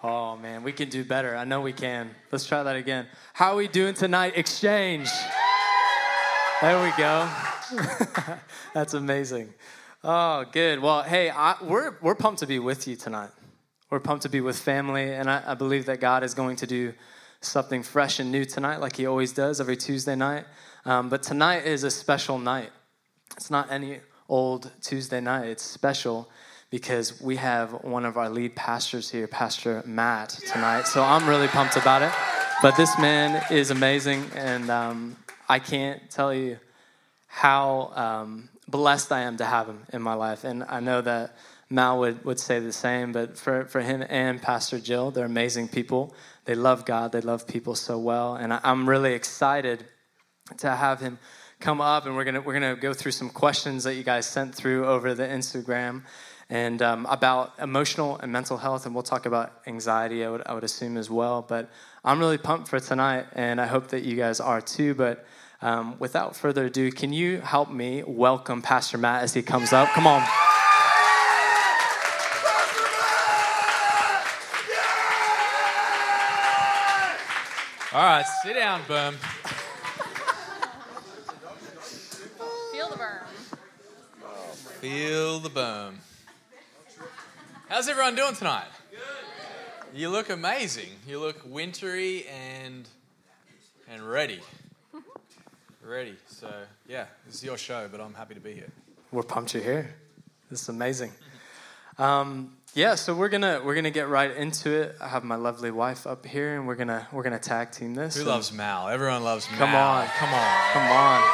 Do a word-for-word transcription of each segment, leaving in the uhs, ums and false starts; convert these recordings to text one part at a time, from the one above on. Oh, man, we can do better. I know we can. Let's try that again. How are we doing tonight, Exchange? There we go. That's amazing. Oh, good. Well, hey, I, we're we're pumped to be with you tonight. We're pumped to be with family, and I, I believe that God is going to do something fresh and new tonight, like he always does every Tuesday night. Um, but tonight is a special night. It's not any old Tuesday night. It's special, because we have one of our lead pastors here, Pastor Matt, tonight. So I'm really pumped about it. But this man is amazing, and um, I can't tell you how um, blessed I am to have him in my life. And I know that Mal would, would say the same, but for, for him and Pastor Jill, they're amazing people. They love God. They love people so well. And I, I'm really excited to have him come up, and we're gonna we're gonna go through some questions that you guys sent through over the Instagram, and um, about emotional and mental health, and we'll talk about anxiety, I would, I would assume, as well. But I'm really pumped for tonight, and I hope that you guys are too. But um, without further ado, can you help me welcome Pastor Matt as he comes yeah! up? Come on. Yeah! Pastor Matt! Yeah! All right, sit down, boom. Feel the berm. Feel the berm. How's everyone doing tonight? Good. You look amazing. You look wintry and and ready. Ready. So, yeah, this is your show, but I'm happy to be here. We're pumped you're here. This is amazing. Um, yeah, so we're gonna we're gonna get right into it. I have my lovely wife up here, and we're gonna we're gonna tag team this. Who loves Mal? Everyone loves Mal. Come on, come on, come on.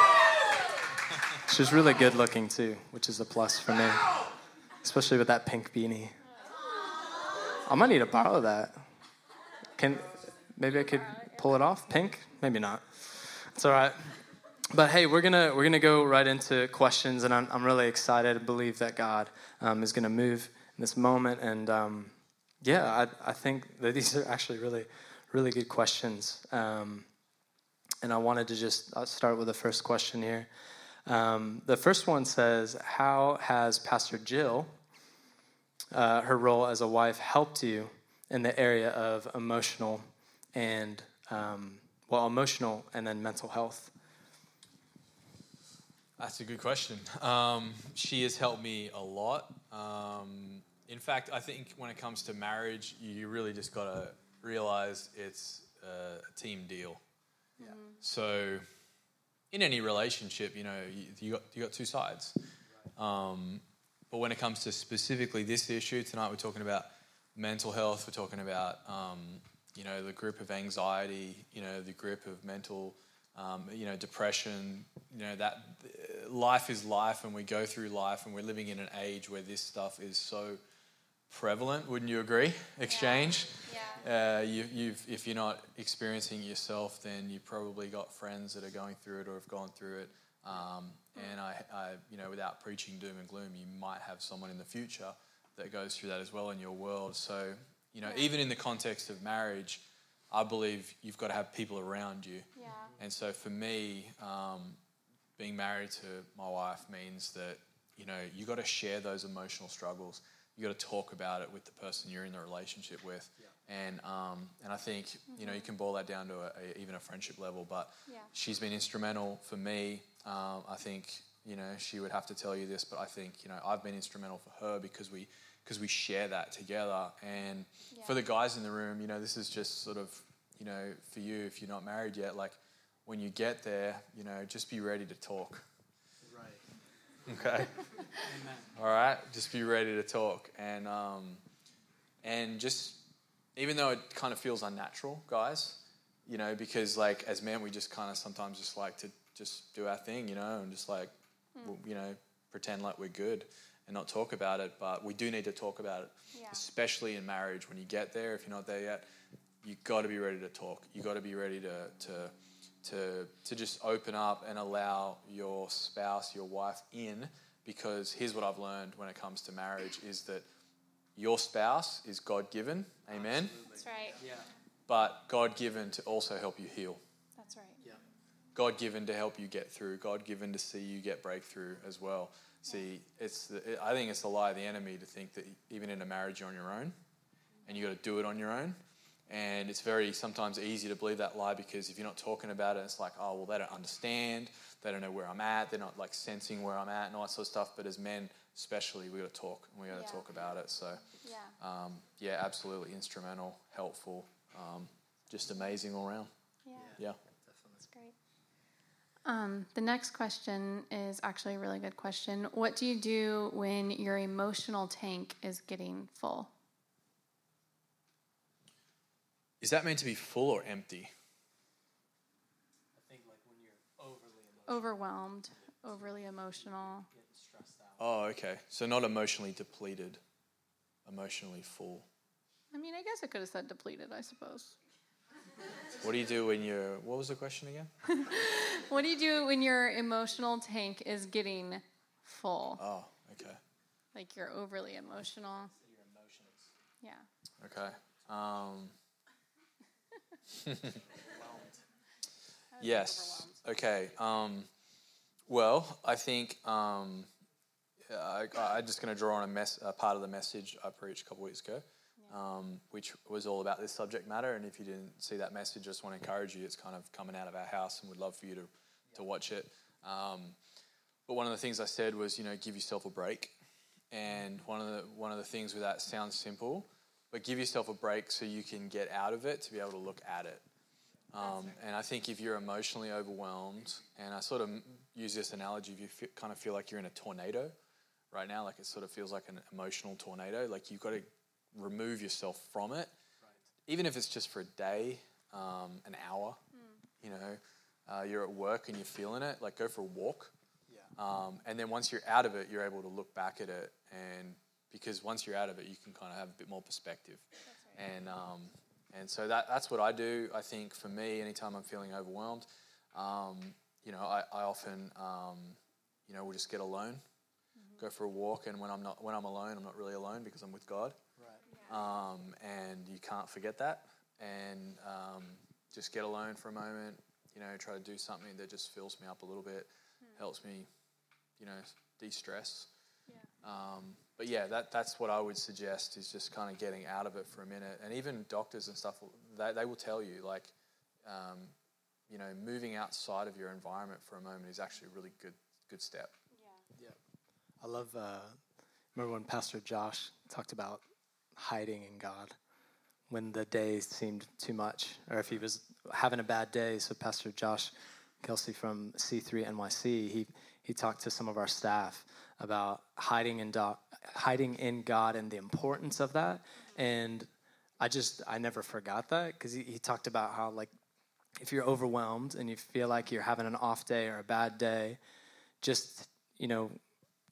She's really good looking too, which is a plus for me, especially with that pink beanie. I might need to borrow that. Can maybe I could pull it off? Pink? Maybe not. It's all right. But hey, we're gonna we're gonna go right into questions, and I'm I'm really excited. I believe that God um, is gonna move in this moment, and um, yeah, I I think that these are actually really really good questions. Um, and I wanted to just start with the first question here. Um, the first one says, how has Pastor Jill, uh, her role as a wife, helped you in the area of emotional and, um, well, emotional and then mental health? That's a good question. Um, she has helped me a lot. Um, in fact, I think when it comes to marriage, you really just got to realize it's a team deal. Yeah. So in any relationship, you know, you, you got you got two sides. Um, but when it comes to specifically this issue, tonight we're talking about mental health, we're talking about, um, you know, the grip of anxiety, you know, the grip of mental, um, you know, depression, you know, that uh, life is life, and we go through life, and we're living in an age where this stuff is so prevalent. Wouldn't you agree, Exchange? Yeah. yeah. Uh, you, you've, if you're not experiencing it yourself, then you've probably got friends that are going through it or have gone through it. Um, and I, I, you know, without preaching doom and gloom, you might have someone in the future that goes through that as well in your world. So, you know, even in the context of marriage, I believe you've got to have people around you. Yeah. And so for me, um, being married to my wife means that, you know, you got to share those emotional struggles. You got to talk about it with the person you're in the relationship with, yeah. and um, and I think mm-hmm. you know you can boil that down to a, a, even a friendship level. But yeah. she's been instrumental for me. Um, I think you know she would have to tell you this, but I think you know I've been instrumental for her because we because we share that together. And yeah. for the guys in the room, you know this is just sort of you know for you if you're not married yet. Like when you get there, you know just be ready to talk. Okay. Amen. All right. Just be ready to talk, and um, and just even though it kind of feels unnatural, guys, you know, because like as men, we just kind of sometimes just like to just do our thing, you know, and just like mm. you know pretend like we're good, and not talk about it, but we do need to talk about it, yeah. especially in marriage. When you get there, if you're not there yet, you got to be ready to talk. You got to be ready to to to to just open up and allow your spouse, your wife in, because here's what I've learned when it comes to marriage is that your spouse is God-given. Amen. Absolutely. That's right. Yeah. But God-given to also help you heal. That's right. Yeah. God-given to help you get through. God-given to see you get breakthrough as well. See, it's the, I think it's the lie of the enemy to think that even in a marriage you're on your own and you got to do it on your own. And it's very sometimes easy to believe that lie, because if you're not talking about it, it's like, oh, well, they don't understand. They don't know where I'm at. They're not like sensing where I'm at and all that sort of stuff. But as men especially, we got to talk and we got to yeah. talk about it. So, yeah, um, yeah absolutely instrumental, helpful, um, just amazing all around. Yeah. Yeah. Um, the next question is actually a really good question. What do you do when your emotional tank is getting full? Is that meant to be full or empty? I think like when you're overly emotional. Overwhelmed, overly emotional. Getting stressed out. Oh, okay. So not emotionally depleted, emotionally full. I mean, I guess I could have said depleted, I suppose. What do you do when you're... What was the question again? What do you do when your emotional tank is getting full? Oh, okay. Like you're overly emotional. So your emotions. Yeah. Okay. Um, yes. Okay. Um, well, I think um, I, I'm just going to draw on a, mes- a part of the message I preached a couple weeks ago. Um, which was all about this subject matter. And if you didn't see that message, I just want to encourage you. It's kind of coming out of our house, and we'd love for you to, to watch it. Um, but one of the things I said was, you know, give yourself a break. And one of the one of the things with that sounds simple, but give yourself a break so you can get out of it to be able to look at it. Um, and I think if you're emotionally overwhelmed, and I sort of use this analogy, if you feel, kind of feel like you're in a tornado right now, like it sort of feels like an emotional tornado, like you've got to remove yourself from it, right. Even if it's just for a day, um, an hour, mm. you know, uh, you're at work and you're feeling it, like go for a walk. Yeah. Um, and then once you're out of it, you're able to look back at it. And because once you're out of it, you can kind of have a bit more perspective. That's right. And, um, and so that, that's what I do. I think for me, anytime I'm feeling overwhelmed, um, you know, I, I often, um, you know, will just get alone, mm-hmm. go for a walk. And when I'm not, when I'm alone, I'm not really alone because I'm with God. Um, and you can't forget that, and um, just get alone for a moment, you know, try to do something that just fills me up a little bit, mm. helps me, you know, de-stress. Yeah. Um, but yeah, that that's what I would suggest, is just kind of getting out of it for a minute. And even doctors and stuff, they, they will tell you, like, um, you know, moving outside of your environment for a moment is actually a really good, good step. Yeah. Yeah. I love, uh, remember when Pastor Josh talked about hiding in God when the day seemed too much, or if he was having a bad day. So Pastor Josh Kelsey from C three N Y C, he he talked to some of our staff about hiding in doc, hiding in God and the importance of that. And I just I never forgot that, because he, he talked about how, like, if you're overwhelmed and you feel like you're having an off day or a bad day, just you know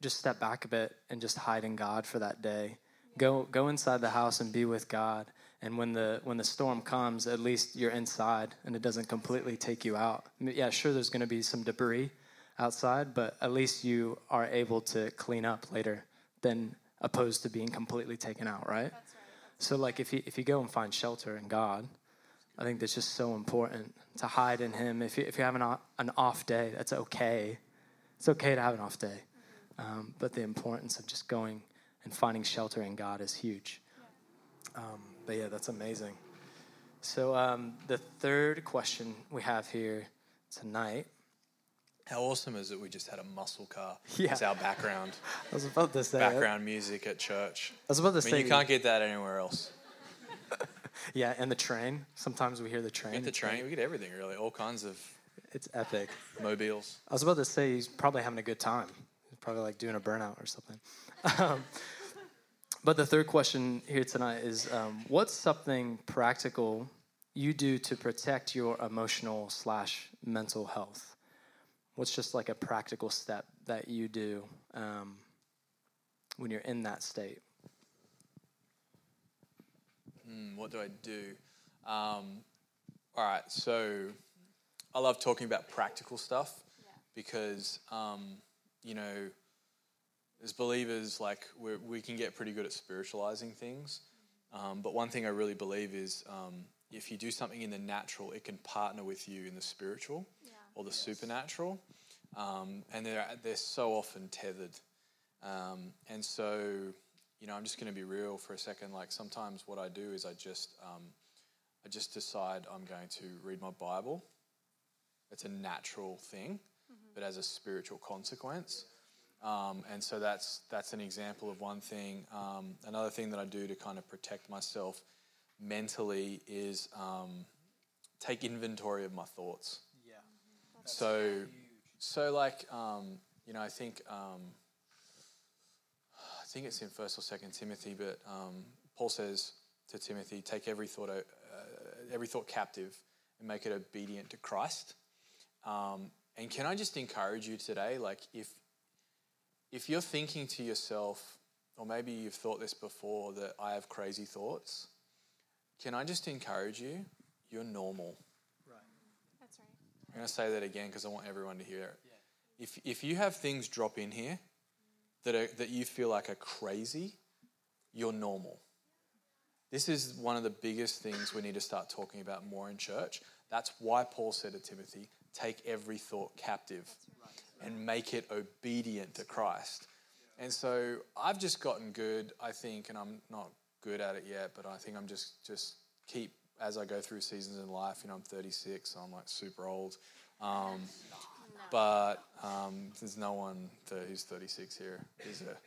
just step back a bit and just hide in God for that day. Go go inside the house and be with God. And when the when the storm comes, at least you're inside and it doesn't completely take you out. Yeah, sure, there's going to be some debris outside, but at least you are able to clean up later than opposed to being completely taken out, right? That's right. So, like, if you, if you go and find shelter in God, I think that's just so important to hide in Him. If you, if you have an, an off day, that's okay. It's okay to have an off day. Um, but the importance of just going and finding shelter in God is huge. Yeah. Um, but yeah, that's amazing. So um, the third question we have here tonight. How awesome is it we just had a muscle car? Yeah. It's our background. I was about to say. Background music at church. I was about to I say. I mean, you can't get that anywhere else. Yeah, and the train. Sometimes we hear the train. We get the train. We get everything, really. All kinds of. It's epic. Mobiles. I was about to say he's probably having a good time. Probably like doing a burnout or something. Um, but the third question here tonight is, um, what's something practical you do to protect your emotional slash mental health? What's just like a practical step that you do um, when you're in that state? Mm, what do I do? Um, all right, so I love talking about practical stuff yeah. because, um, you know, as believers, like, we're, we can get pretty good at spiritualizing things. Um, but one thing I really believe is um, if you do something in the natural, it can partner with you in the spiritual yeah. or the yes. supernatural. Um, and they're, they're so often tethered. Um, and so, you know, I'm just going to be real for a second. Like, sometimes what I do is I just, um, I just decide I'm going to read my Bible. It's a natural thing, mm-hmm. but as a spiritual consequence. Um, and so that's that's an example of one thing. Um, another thing that I do to kind of protect myself mentally is um, take inventory of my thoughts. Yeah. That's so, huge. so like, um, you know, I think um, I think it's in First or Second Timothy, but um, Paul says to Timothy, take every thought uh, every thought captive and make it obedient to Christ. Um, and can I just encourage you today, like, if If you're thinking to yourself, or maybe you've thought this before, that I have crazy thoughts, can I just encourage you? You're normal. Right. That's right. I'm going to say that again because I want everyone to hear it. Yeah. If if you have things drop in here that are, that you feel like are crazy, you're normal. This is one of the biggest things we need to start talking about more in church. That's why Paul said to Timothy, take every thought captive. That's right. And make it obedient to Christ. And so I've just gotten good, I think, and I'm not good at it yet, but I think I'm just, just keep, as I go through seasons in life, you know, I'm thirty-six, so I'm like super old. Um, but um, there's no one th- who's thirty-six here, is there?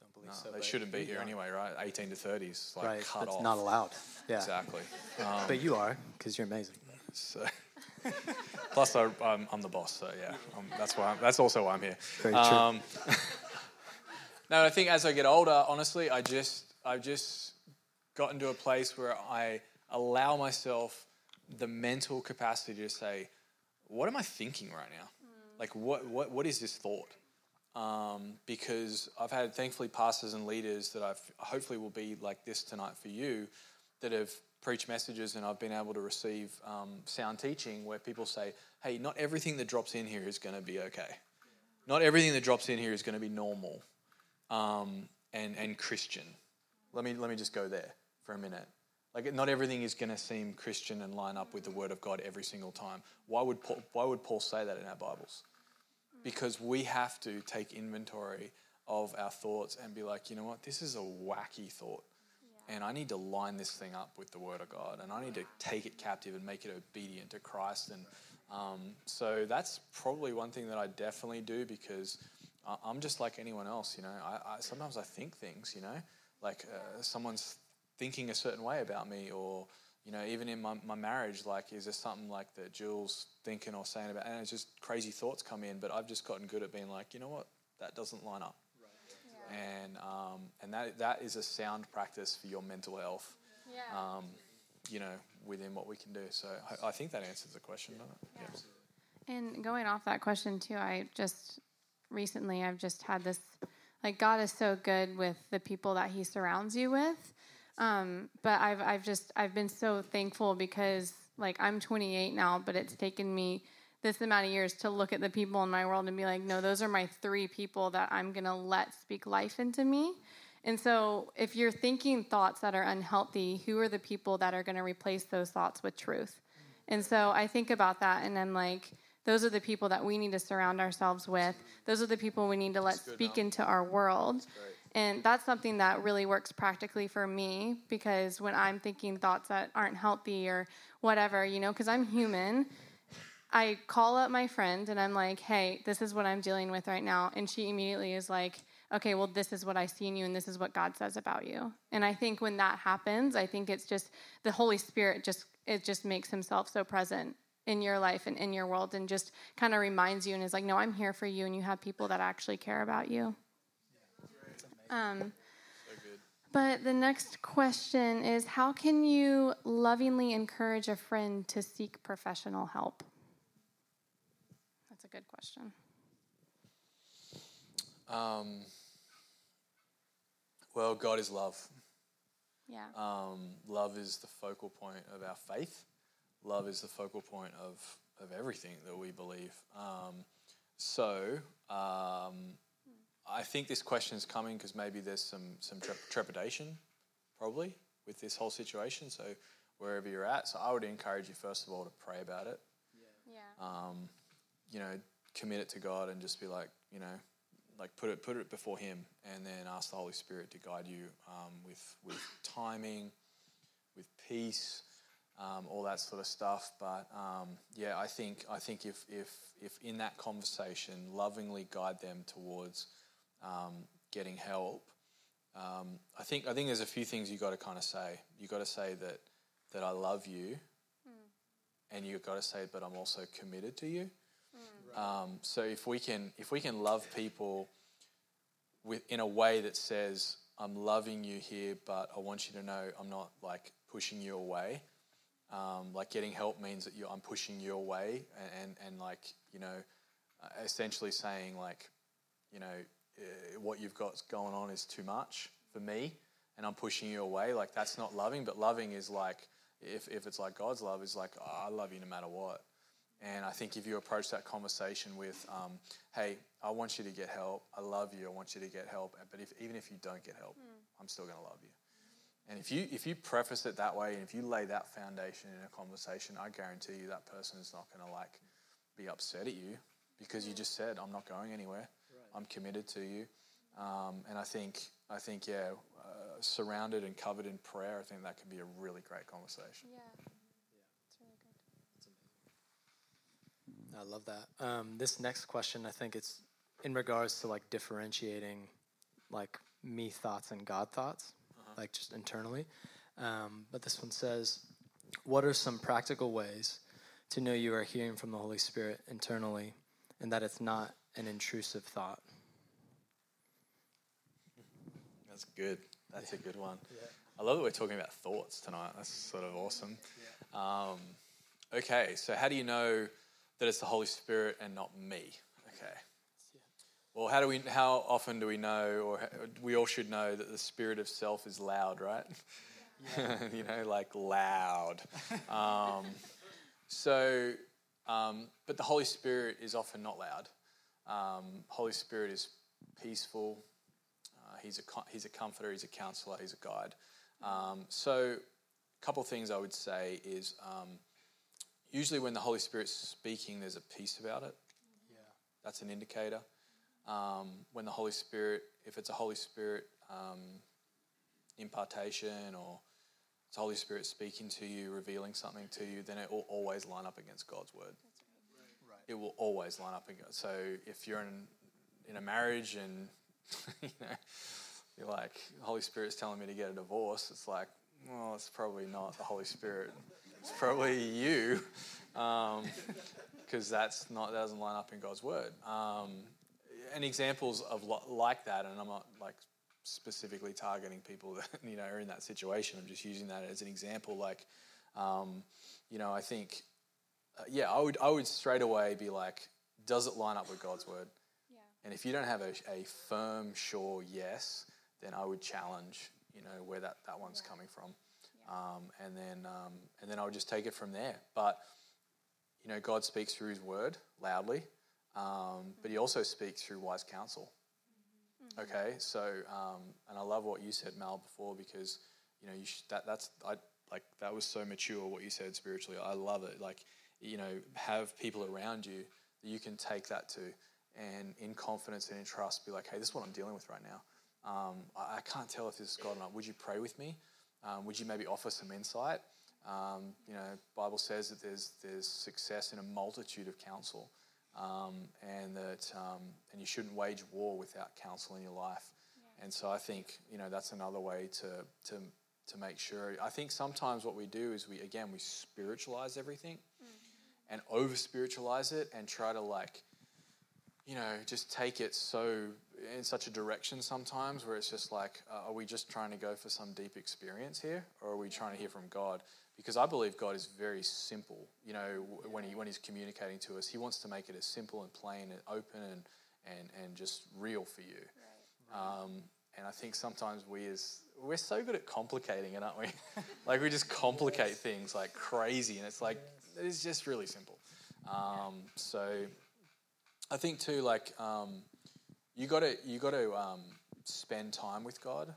Don't believe no, so. They shouldn't be here anyway, right? eighteen to thirties, like right, cut that's off. That's not allowed. Yeah. Exactly. Um, but you are, because you're amazing. So... Plus, I, I'm, I'm the boss, so yeah, I'm, that's why. I'm, that's also why I'm here. Very um, true. No, I think as I get older, honestly, I just I've just gotten to a place where I allow myself the mental capacity to say, "What am I thinking right now? Mm. Like, what what what is this thought?" Um, because I've had, thankfully, pastors and leaders that I've hopefully will be like this tonight for you, that have preach messages, and I've been able to receive um, sound teaching where people say, hey, not everything that drops in here is going to be okay. Not everything that drops in here is going to be normal um, and, and Christian. Let me let me just go there for a minute. Like, not everything is going to seem Christian and line up with the Word of God every single time. Why would Paul, why would Paul say that in our Bibles? Because we have to take inventory of our thoughts and be like, you know what, this is a wacky thought. And I need to line this thing up with the Word of God, and I need to take it captive and make it obedient to Christ. And um, so that's probably one thing that I definitely do, because I'm just like anyone else, you know. I, I sometimes I think things, you know, like uh, someone's thinking a certain way about me, or, you know, even in my, my marriage, like, is there something like that Jill's thinking or saying about, and it's just crazy thoughts come in, but I've just gotten good at being like, you know what, that doesn't line up. And um, and that that is a sound practice for your mental health, yeah. um, you know, within what we can do. So I, I think that answers the question, doesn't it? Yeah. Yeah. And going off that question too, I just recently I've just had this, like, God is so good with the people that He surrounds you with, um, but I've I've just I've been so thankful, because, like, I'm twenty-eight now, but it's taken me this amount of years to look at the people in my world and be like, no, those are my three people that I'm going to let speak life into me. And so if you're thinking thoughts that are unhealthy, who are the people that are going to replace those thoughts with truth? And so I think about that, and I'm like, those are the people that we need to surround ourselves with. Those are the people we need to let speak into our world. And that's something that really works practically for me, because when I'm thinking thoughts that aren't healthy or whatever, you know, because I'm human, I call up my friend, and I'm like, hey, this is what I'm dealing with right now. And she immediately is like, okay, well, this is what I see in you, and this is what God says about you. And I think when that happens, I think it's just the Holy Spirit just, it just makes Himself so present in your life and in your world, and just kind of reminds you and is like, no, I'm here for you, and you have people that actually care about you. Yeah, um, so good. But the next question is, how can you lovingly encourage a friend to seek professional help? Good question. Um, Well, God is love. Yeah. Um, love is the focal point of our faith. Love is the focal point of, of everything that we believe. Um, so um, I think this question is coming because maybe there's some, some trepidation probably with this whole situation. So wherever you're at. So I would encourage you, first of all, to pray about it. Yeah. Yeah. Um, you know, commit it to God and just be like, you know, like put it put it before Him, and then ask the Holy Spirit to guide you um, with with timing, with peace, um, all that sort of stuff. But um, yeah, I think I think if if if in that conversation, lovingly guide them towards um, getting help. Um, I think I think there's a few things you got to kind of say. You got to say that that I love you, mm. and you got to say, but I'm also committed to you. Um, so if we can if we can love people with, in a way that says, I'm loving you here, but I want you to know I'm not like pushing you away. Um, like getting help means that you I'm pushing you away and, and, and like, you know, essentially saying like, you know, uh, what you've got going on is too much for me and I'm pushing you away. Like that's not loving, but loving is like, if, if it's like God's love, is like, oh, I love you no matter what. And I think if you approach that conversation with, um, hey, I want you to get help. I love you. I want you to get help. But if, even if you don't get help, mm. I'm still going to love you. And if you if you preface it that way and if you lay that foundation in a conversation, I guarantee you that person is not going to like be upset at you because you just said, I'm not going anywhere. Right. I'm committed to you. Um, and I think, I think yeah, uh, surrounded and covered in prayer, I think that could be a really great conversation. Yeah. I love that. Um, this next question, I think it's in regards to like differentiating like me thoughts and God thoughts, uh-huh. like just internally. Um, but this one says, what are some practical ways to know you are hearing from the Holy Spirit internally and that it's not an intrusive thought? That's good. That's yeah. a good one. Yeah. I love that we're talking about thoughts tonight. That's sort of awesome. Yeah. Um, okay, so how do you know that it's the Holy Spirit and not me? Okay. Well, how do we? How often do we know, or how, we all should know that the spirit of self is loud, right? Yeah. you know, like loud. Um, so, um, but the Holy Spirit is often not loud. Um, Holy Spirit is peaceful. Uh, he's a he's a comforter. He's a counselor. He's a guide. Um, so, a couple things I would say is. Um, Usually when the Holy Spirit's speaking, there's a peace about it. Yeah. That's an indicator. Um, when the Holy Spirit, if it's a Holy Spirit um, impartation or it's the Holy Spirit speaking to you, revealing something to you, then it will always line up against God's word. Right. Right. It will always line up against. So if you're in in a marriage and you know, you're like, the Holy Spirit's telling me to get a divorce, it's like, well, it's probably not the Holy Spirit. It's probably you, um, because that's not that doesn't line up in God's word. Um, and examples of lo- like that, and I'm not like specifically targeting people that you know are in that situation. I'm just using that as an example. Like, um, you know, I think, uh, yeah, I would I would straight away be like, does it line up with God's word? Yeah. And if you don't have a, a firm, sure yes, then I would challenge, you know, where that, that one's yeah. coming from. Um, and then um, and then I would just take it from there. But, you know, God speaks through his word loudly, um, mm-hmm. but he also speaks through wise counsel. Mm-hmm. Okay, so, um, and I love what you said, Mal, before because, you know, you sh- that that's, I like, that was so mature what you said spiritually. I love it. Like, you know, have people around you that you can take that to and in confidence and in trust be like, hey, this is what I'm dealing with right now. Um, I, I can't tell if this is God or not. Would you pray with me? Um, would you maybe offer some insight? Um, you know, Bible says that there's there's success in a multitude of counsel, um, and that um, and you shouldn't wage war without counsel in your life. Yeah. And so I think you know that's another way to to to make sure. I think sometimes what we do is we again we spiritualize everything, mm-hmm. and over spiritualize it, and try to like, you know, just take it so in such a direction sometimes where it's just like, uh, are we just trying to go for some deep experience here, or are we trying to hear from God? Because I believe God is very simple. You know, w- yeah. when he when he's communicating to us, he wants to make it as simple and plain and open and and, and just real for you. Right. Um, And I think sometimes we as we're so good at complicating it, aren't we? Like we just complicate yes. things like crazy, and it's like yes. it's just really simple. Um, so I think too, like um, you gotta you gotta um, spend time with God yeah.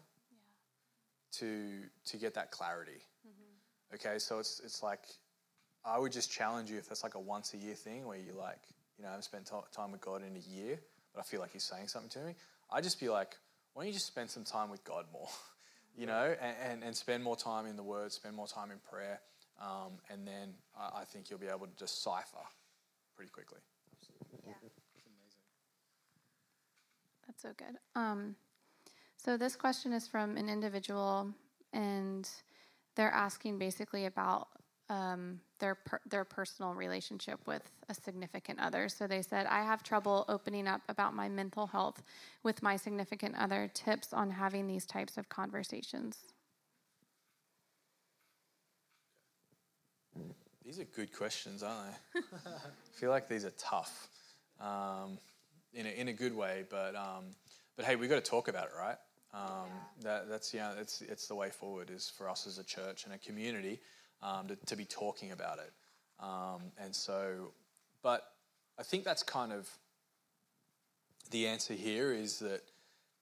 to to get that clarity. Mm-hmm. Okay, so it's it's like I would just challenge you if that's like a once a year thing where you like you know I haven't spent t- time with God in a year, but I feel like He's saying something to me. I'd just be like, why don't you just spend some time with God more, you know, and, and, and spend more time in the Word, spend more time in prayer, um, and then I, I think you'll be able to decipher pretty quickly. Yeah. That's amazing. That's so good. Um, so this question is from an individual, and they're asking basically about um, their per- their personal relationship with a significant other. So they said, I have trouble opening up about my mental health with my significant other. Tips on having these types of conversations. These are good questions, aren't they? I feel like these are tough um, in a, in a good way, but um, but hey, we got to talk about it, right? Um, yeah. That that's yeah, you know, it's it's the way forward is for us as a church and a community. Um, to, to be talking about it. Um, and so, but I think that's kind of the answer here is that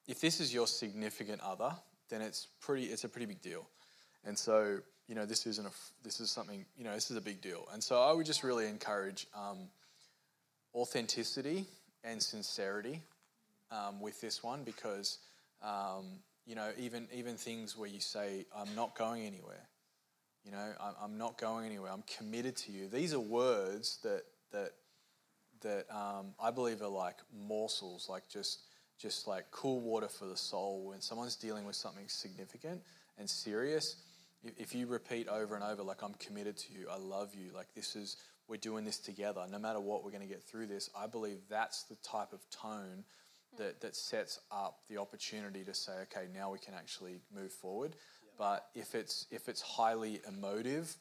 if this is your significant other, then it's pretty, it's a pretty big deal. And so, you know, this isn't a, this is something, you know, this is a big deal. And so I would just really encourage um, authenticity and sincerity um, with this one because, um, you know, even, even things where you say, I'm not going anywhere. You know, I'm not going anywhere. I'm committed to you. These are words that that that um, I believe are like morsels, like just just like cool water for the soul. When someone's dealing with something significant and serious, if you repeat over and over, like I'm committed to you, I love you, like this is we're doing this together. No matter what, we're going to get through this. I believe that's the type of tone that that sets up the opportunity to say, okay, now we can actually move forward. But if it's if it's highly emotive,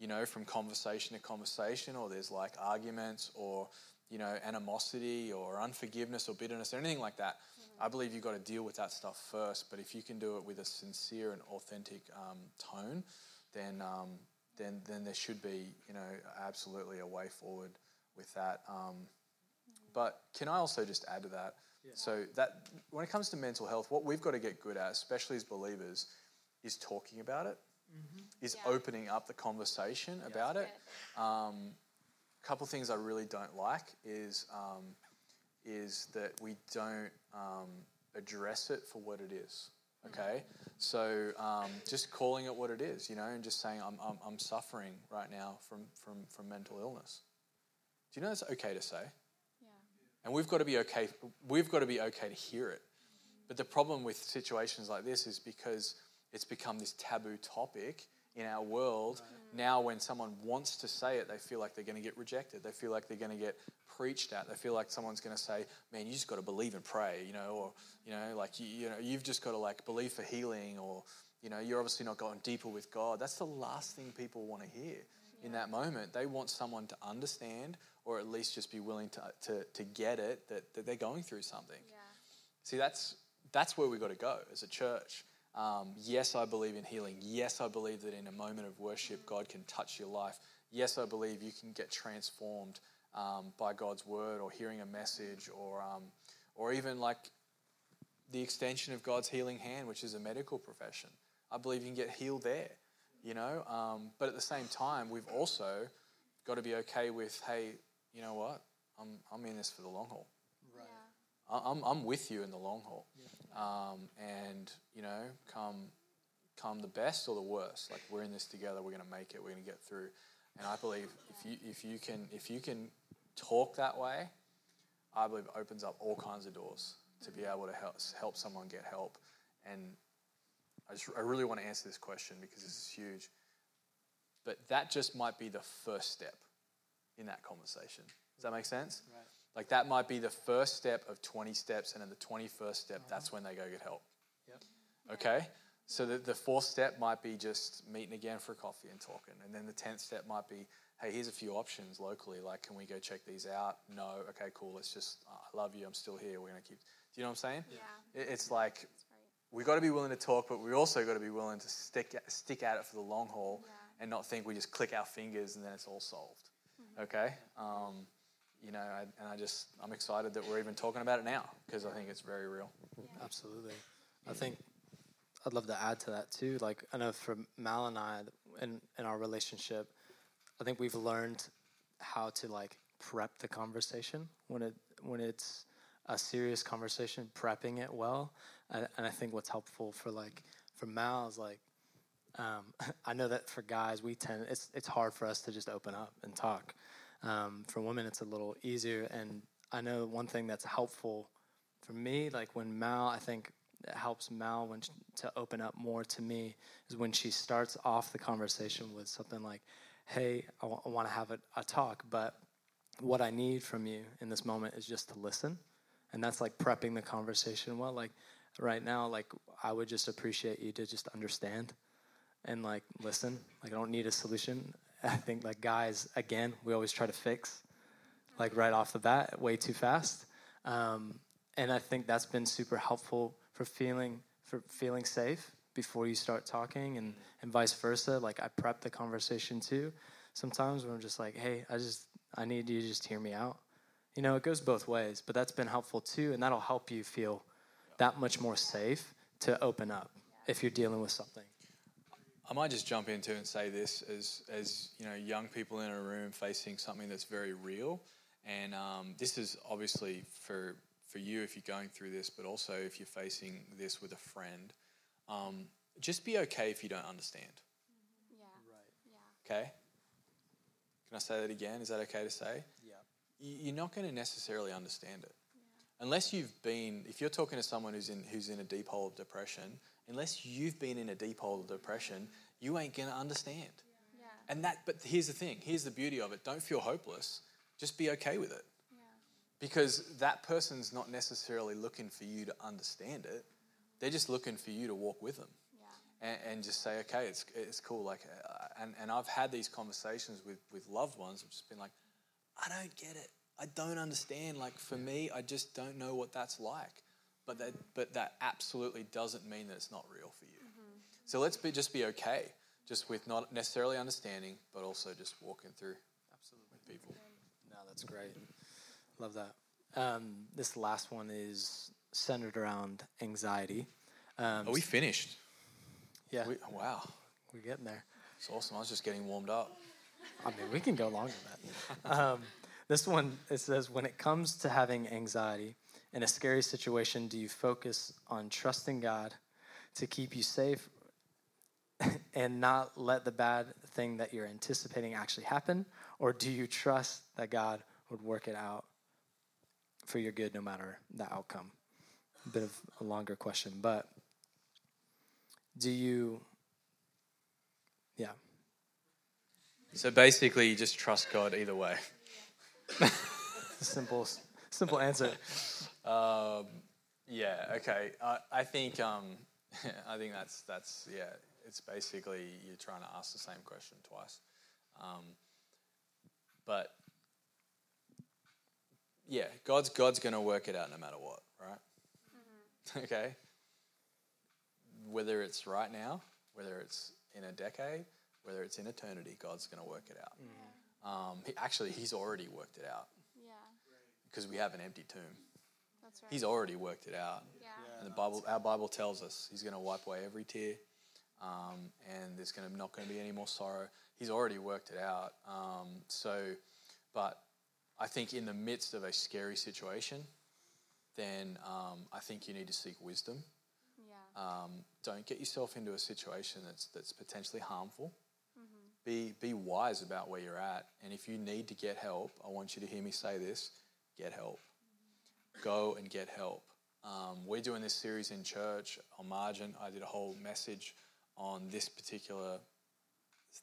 you know, from conversation to conversation, or there's like arguments or, you know, animosity or unforgiveness or bitterness or anything like that, mm-hmm. I believe you've got to deal with that stuff first. But if you can do it with a sincere and authentic um, tone, then um, then then there should be, you know, absolutely a way forward with that. Um, mm-hmm. But can I also just add to that? Yeah. So that when it comes to mental health, what we've got to get good at, especially as believers, is talking about it, mm-hmm. is yeah. opening up the conversation yeah, about it. A um, couple things I really don't like is um, is that we don't um, address it for what it is, okay? Mm-hmm. So um, just calling it what it is, you know, and just saying I'm I'm, I'm suffering right now from, from, from mental illness. Do you know it's okay to say? Yeah. And we've got to be okay, we've got to be okay to hear it. Mm-hmm. But the problem with situations like this is because it's become this taboo topic in our world. Right. Now when someone wants to say it, they feel like they're going to get rejected. They feel like they're going to get preached at. They feel like someone's going to say, man, you just got to believe and pray, you know, or, you know, like, you, you know, you've just got to like believe for healing or, you know, you're obviously not going deeper with God. That's the last thing people want to hear yeah. in that moment. They want someone to understand or at least just be willing to to, to get it that, that they're going through something. Yeah. See, that's that's where we got to go as a church. Um, yes, I believe in healing. Yes, I believe that in a moment of worship, God can touch your life. Yes, I believe you can get transformed um, by God's word or hearing a message or um, or even like the extension of God's healing hand, which is a medical profession. I believe you can get healed there, you know. Um, but at the same time, we've also got to be okay with, hey, you know what? I'm I'm in this for the long haul. Right. Yeah. I'm I'm with you in the long haul. Yeah. Um, and, you know, come come the best or the worst. Like, we're in this together. We're going to make it. We're going to get through. And I believe if you if you can if you can talk that way, I believe it opens up all kinds of doors to be able to help, help someone get help. And I, just, I really want to answer this question because this is huge. But that just might be the first step in that conversation. Does that make sense? Right. Like that might be the first step of twenty steps, and in the twenty-first step, that's when they go get help. Yep. Okay? So the, the fourth step might be just meeting again for a coffee and talking. And then the tenth step might be, hey, here's a few options locally. Like, can we go check these out? No. Okay, cool. Let's just, oh, I love you. I'm still here. We're going to keep. Do you know what I'm saying? Yeah. It, it's like, We've got to be willing to talk, but we also got to be willing to stick stick at it for the long haul, yeah. and not think we just click our fingers and then it's all solved. Mm-hmm. Okay, um, you know, I, and I just I'm excited that we're even talking about it now, because I think it's very real. Yeah. Absolutely, I think I'd love to add to that too. Like, I know for Mal and I, in in our relationship, I think we've learned how to like prep the conversation when it when it's a serious conversation, prepping it well. And, and I think what's helpful for like for Mal is like um, I know that for guys we tend it's it's hard for us to just open up and talk. Um, for women it's a little easier. And I know one thing that's helpful for me, like when Mal, I think it helps Mal when she, to open up more to me, is when she starts off the conversation with something like, "Hey, I, w- I want to have a, a talk, but what I need from you in this moment is just to listen." And that's like prepping the conversation well. Like right now, like I would just appreciate you to just understand and like listen. Like I don't need a solution. I think like guys, again, we always try to fix like right off the bat way too fast. Um, and I think that's been super helpful for feeling for feeling safe before you start talking, and, and vice versa. Like I prep the conversation too. Sometimes when I'm just like, hey, I just I need you to just hear me out. You know, it goes both ways, but that's been helpful too, and that'll help you feel that much more safe to open up if you're dealing with something. I might just jump into and say this as, as you know, young people in a room facing something that's very real, and um, this is obviously for for you if you're going through this, but also if you're facing this with a friend. Um, just be okay if you don't understand. Yeah. Right. Yeah. Okay. Can I say that again? Is that okay to say? Yeah. You're not going to necessarily understand it. Yeah. Unless you've been, if you're talking to someone who's in who's in a deep hole of depression, unless you've been in a deep hole of depression, you ain't going to understand. Yeah. Yeah. And that, but here's the thing, here's the beauty of it. Don't feel hopeless. Just be okay with it. Yeah. Because that person's not necessarily looking for you to understand it. They're just looking for you to walk with them. Yeah. and, and just say, okay, it's it's cool. Like, uh, and, and I've had these conversations with, with loved ones. I've just been like, I don't get it. I don't understand. Like for me, I just don't know what that's like. But that, but that absolutely doesn't mean that it's not real for you. Mm-hmm. So let's be, just be okay, just with not necessarily understanding, but also just walking through. Absolutely. With people. No, that's great. Love that. Um, this last one is centered around anxiety. Um, Are we finished? Yeah. We, wow. We're getting there. It's awesome. I was just getting warmed up. I mean, we can go longer than that. Um, this one, it says, when it comes to having anxiety in a scary situation, do you focus on trusting God to keep you safe and not let the bad thing that you're anticipating actually happen? Or do you trust that God would work it out for your good no matter the outcome? A bit of a longer question, but do you, yeah. So basically, you just trust God either way. simple, simple answer. Um, yeah. Okay. I, I think. Um, I think that's that's yeah. It's basically you're trying to ask the same question twice. Um, but yeah, God's God's going to work it out no matter what, right? Mm-hmm. Okay. Whether it's right now, whether it's in a decade, whether it's in eternity, God's going to work it out. Yeah. Um, he, actually, he's already worked it out. Yeah. Because we have an empty tomb. That's right. He's already worked it out. Yeah. yeah and the Bible, our Bible tells us he's going to wipe away every tear, um, and there's going to not going to be any more sorrow. He's already worked it out. Um, so, but I think in the midst of a scary situation, then um, I think you need to seek wisdom. Yeah. Um, don't get yourself into a situation that's that's potentially harmful. Be be wise about where you're at. And if you need to get help, I want you to hear me say this, get help. Go and get help. Um, we're doing this series in church on margin. I did a whole message on this particular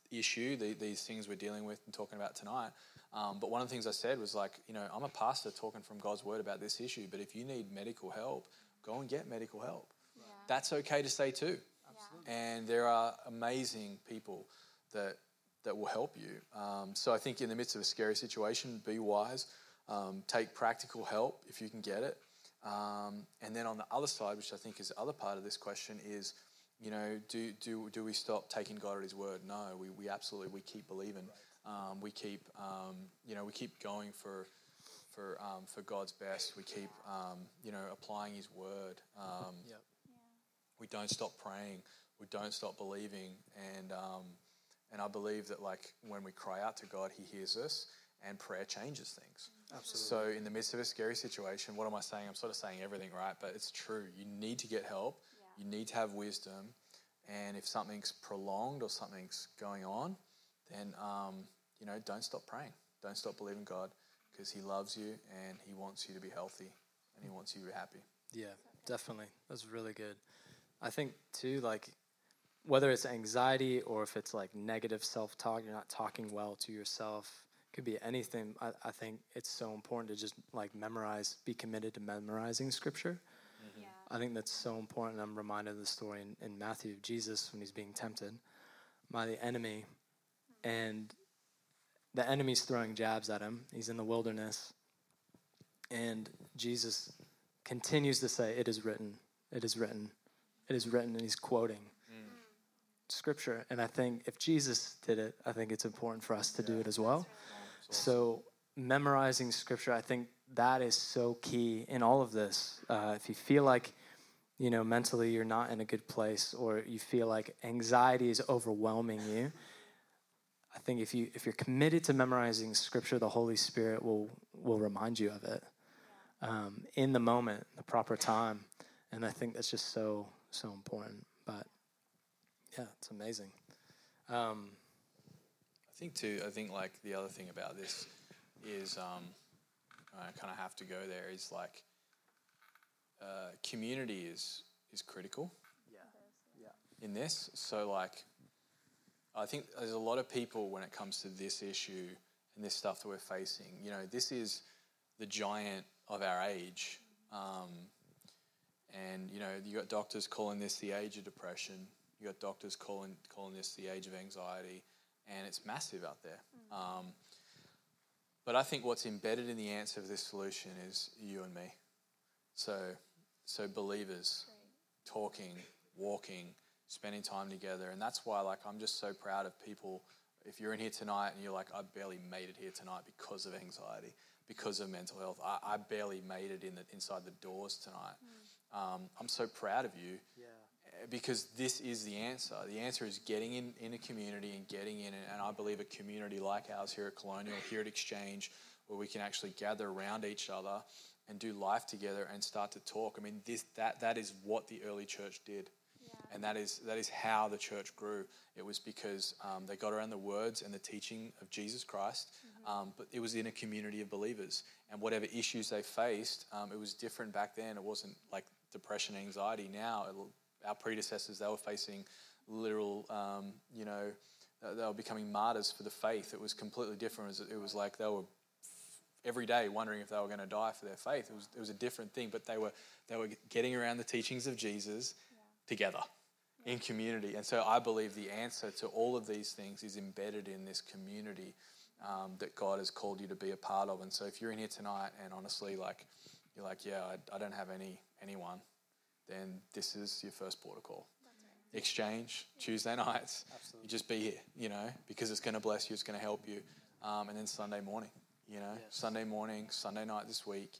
issue, the, these things we're dealing with and talking about tonight. Um, but one of the things I said was like, you know, I'm a pastor talking from God's word about this issue, but if you need medical help, go and get medical help. Yeah. That's okay to say too. Absolutely. And there are amazing people that that will help you. Um, so I think in the midst of a scary situation, be wise, um, take practical help if you can get it, Um, and then on the other side, which I think is the other part of this question, is, you know, do do do we stop taking God at His word? No, we, we absolutely we keep believing, um, we keep um, you know we keep going for for um, for God's best. We keep um, you know applying His word. Um, yep. yeah. We don't stop praying. We don't stop believing, and um, and I believe that like when we cry out to God, He hears us, and prayer changes things. Absolutely. So in the midst of a scary situation, what am I saying? I'm sort of saying everything, right? But it's true. You need to get help. Yeah. You need to have wisdom. And if something's prolonged or something's going on, then, um, you know, don't stop praying. Don't stop believing God, because He loves you and He wants you to be healthy and He wants you to be happy. Yeah, definitely. That's really good. I think, too, like, whether it's anxiety or if it's, like, negative self-talk, you're not talking well to yourself, could be anything. I, I think it's so important to just like memorize, be committed to memorizing scripture. Mm-hmm. Yeah. I think that's so important. I'm reminded of the story in, in Matthew of Jesus when he's being tempted by the enemy, mm-hmm. and the enemy's throwing jabs at him. He's in the wilderness, and Jesus continues to say, "It is written, it is written, it is written," and he's quoting mm. scripture. And I think if Jesus did it, I think it's important for us to yeah. do it as well. So memorizing scripture, I think that is so key in all of this. Uh, if you feel like, you know, mentally you're not in a good place, or you feel like anxiety is overwhelming you, I think if you if you're committed to memorizing scripture, the Holy Spirit will will remind you of it um, in the moment, the proper time, and I think that's just so so important. But yeah, it's amazing. Um, I think too, I think like the other thing about this is, um, I kind of have to go there, is like uh, community is, is critical yeah. yeah. in this. So like, I think there's a lot of people when it comes to this issue and this stuff that we're facing, you know, this is the giant of our age. Um, and, you know, you got doctors calling this the age of depression. You got doctors calling, calling this the age of anxiety. And it's massive out there. Mm. Um, but I think what's embedded in the answer of this solution is you and me. So so believers, Great. talking, walking, spending time together. And that's why, like, I'm just so proud of people. If you're in here tonight and you're like, I barely made it here tonight because of anxiety, because of mental health. I, I barely made it in the, inside the doors tonight. Mm. Um, I'm so proud of you. Yeah. Because this is the answer. The answer is getting in, in a community and getting in. And I believe a community like ours here at Colonial, here at Exchange, where we can actually gather around each other and do life together and start to talk. I mean, this that that is what the early church did. Yeah. And that is that is how the church grew. It was because um, they got around the words and the teaching of Jesus Christ, mm-hmm. um, but it was in a community of believers. And whatever issues they faced, um, it was different back then. It wasn't like depression, anxiety. Now it Our predecessors, they were facing literal, um, you know, they were becoming martyrs for the faith. It was completely different. It was like they were every day wondering if they were going to die for their faith. It was it was a different thing, but they were they were getting around the teachings of Jesus yeah. together yeah. in community. And so I believe the answer to all of these things is embedded in this community um, that God has called you to be a part of. And so if you're in here tonight and honestly, like, you're like, yeah, I, I don't have any anyone. Then this is your first port of call. Right. Exchange, yeah. Tuesday nights. Absolutely. You just be here, you know, because it's going to bless you, it's going to help you. Um, and then Sunday morning, you know, yes. Sunday morning, Sunday night this week,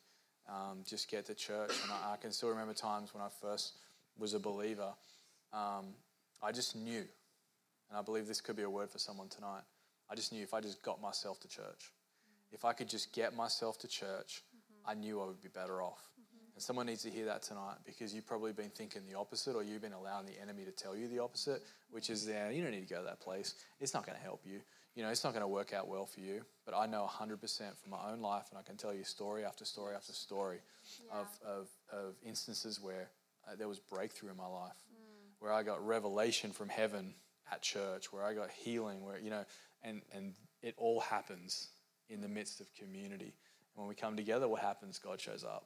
um, just get to church. And I, I can still remember times when I first was a believer. Um, I just knew, and I believe this could be a word for someone tonight, I just knew if I just got myself to church, if I could just get myself to church, mm-hmm. I knew I would be better off. And someone needs to hear that tonight, because you've probably been thinking the opposite, or you've been allowing the enemy to tell you the opposite, which is that yeah, you don't need to go to that place. It's not going to help you. You know, it's not going to work out well for you. But I know one hundred percent from my own life, and I can tell you story after story after story yeah. of, of of instances where uh, there was breakthrough in my life, mm. where I got revelation from heaven at church, where I got healing, where, you know, and, and it all happens in the midst of community. And when we come together, what happens? God shows up.